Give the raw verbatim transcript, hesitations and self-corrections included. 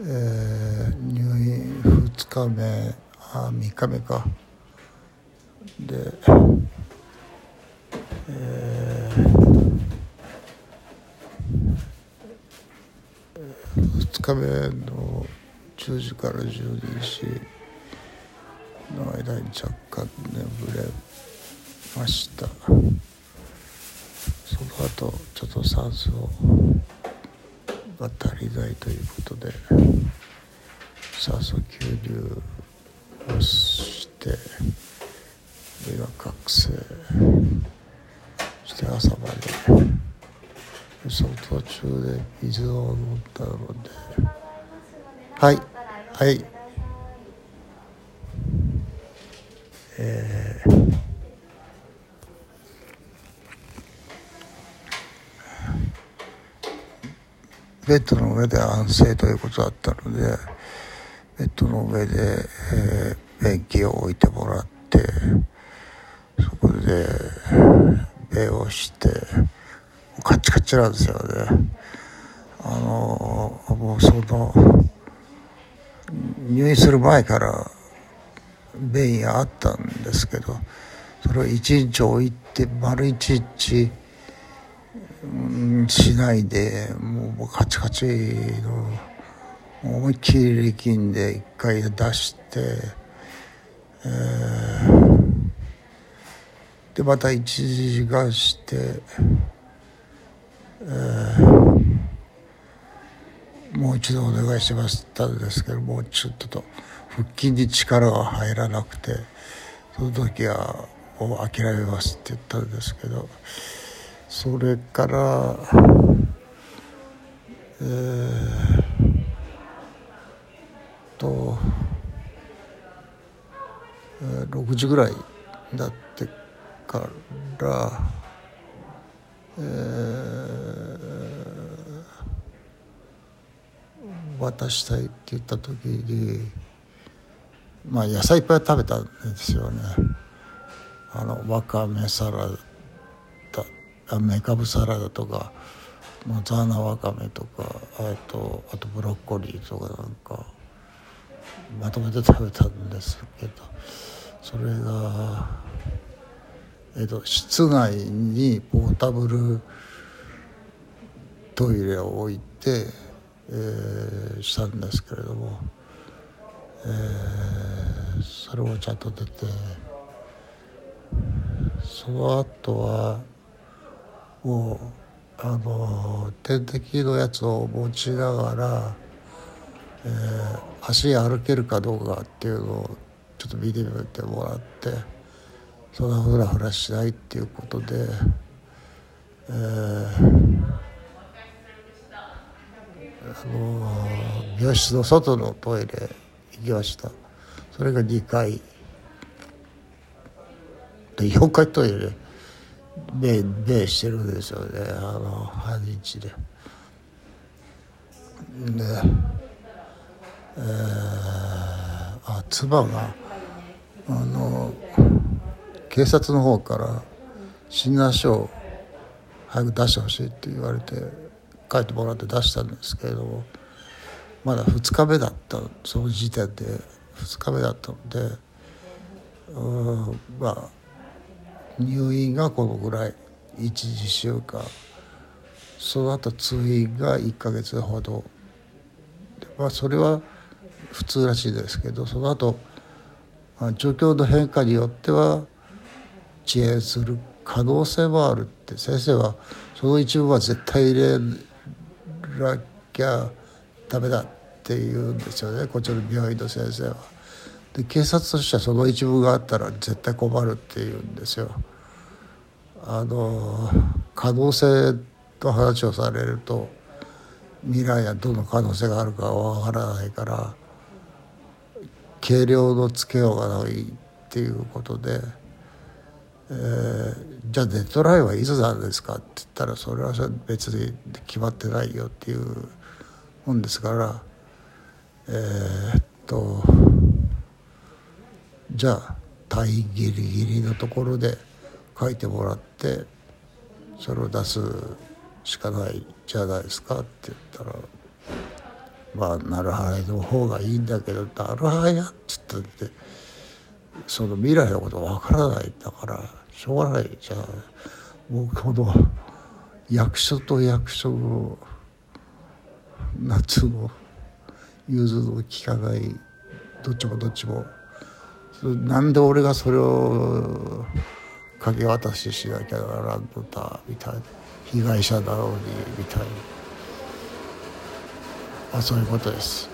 えー、入院ふつかめ、あみっかめかで、えー、ふつかめのじゅうじからじゅうにじの間に若干眠れました。その後ちょっと酸素が足りないということで酸素吸入をして目が覚醒して朝まで、その途中で水を飲んだので、はいはいえーベッドの上で安静ということだったので、ベッドの上で、えー、便器を置いてもらって、そこで目をして、カチカチなんですよね。あのー、もうその入院する前から便意があったんですけど、それを一日置いて丸一日しないで、もうカチカチの思いっきり力んで一回出して、えー、でまたいちじかんして、えー、もう一度お願いしましたんですけど、もうちょっと腹筋に力が入らなくて、その時はもう諦めますって言ったんですけど、それから、えー、と、えー、ろくじぐらいになってから、えー、渡したいって言った時に、まあ野菜いっぱい食べたんですよね。あのわかめサラダ、メカブサラダとかザーナワカメとか、あと、あとブロッコリーとかなんかまとめて食べたんですけど、それが、えっと、室内にポータブルトイレを置いて、えー、したんですけれども、えー、それをちゃんと出て、その後はもうあの点滴のやつを持ちながら、えー、足歩けるかどうかっていうのをちょっと見てみてもらって、そんなふらふらしないっていうことで、えー、あの病室の外のトイレ行きました。それがにかいでよんかいトイレででしてるんですよね。あの半日で、で、えー、あ妻があの警察の方から診断書を早く出してほしいって言われて書いてもらって出したんですけれども、まだふつかめだったその時点でふつかめだったので、うん、まあ入院がこのぐらいいちにしゅうかん、その後通院がいっかげつほどで、まあ、それは普通らしいですけど、その後、まあ、状況の変化によっては遅延する可能性もあるって、先生はその一部は絶対入れなきゃダメだって言うんですよね、こちらの病院の先生は。で警察としてはその一部があったら絶対困るっていうんですよ。あの可能性の話をされると未来はどの可能性があるかわからないから、計量のつけようがないっていうことで、えー、じゃあデッドラインはいつなんですかって言ったら、それは別に決まってないよっていうもんですから、えー、っとじゃあ退院ギリギリのところで書いてもらってそれを出すしかないじゃないですかって言ったら、まあなるはやの方がいいんだけど、なるはやっつったってその未来のことわからないんだからしょうがない。じゃあもうこの役所と役所の夏の融通の利かないどっちもどっちも、なんで俺がそれを掛け渡ししなきゃならんのだみたいな、被害者なのにみたいな、まあ、そういうことです。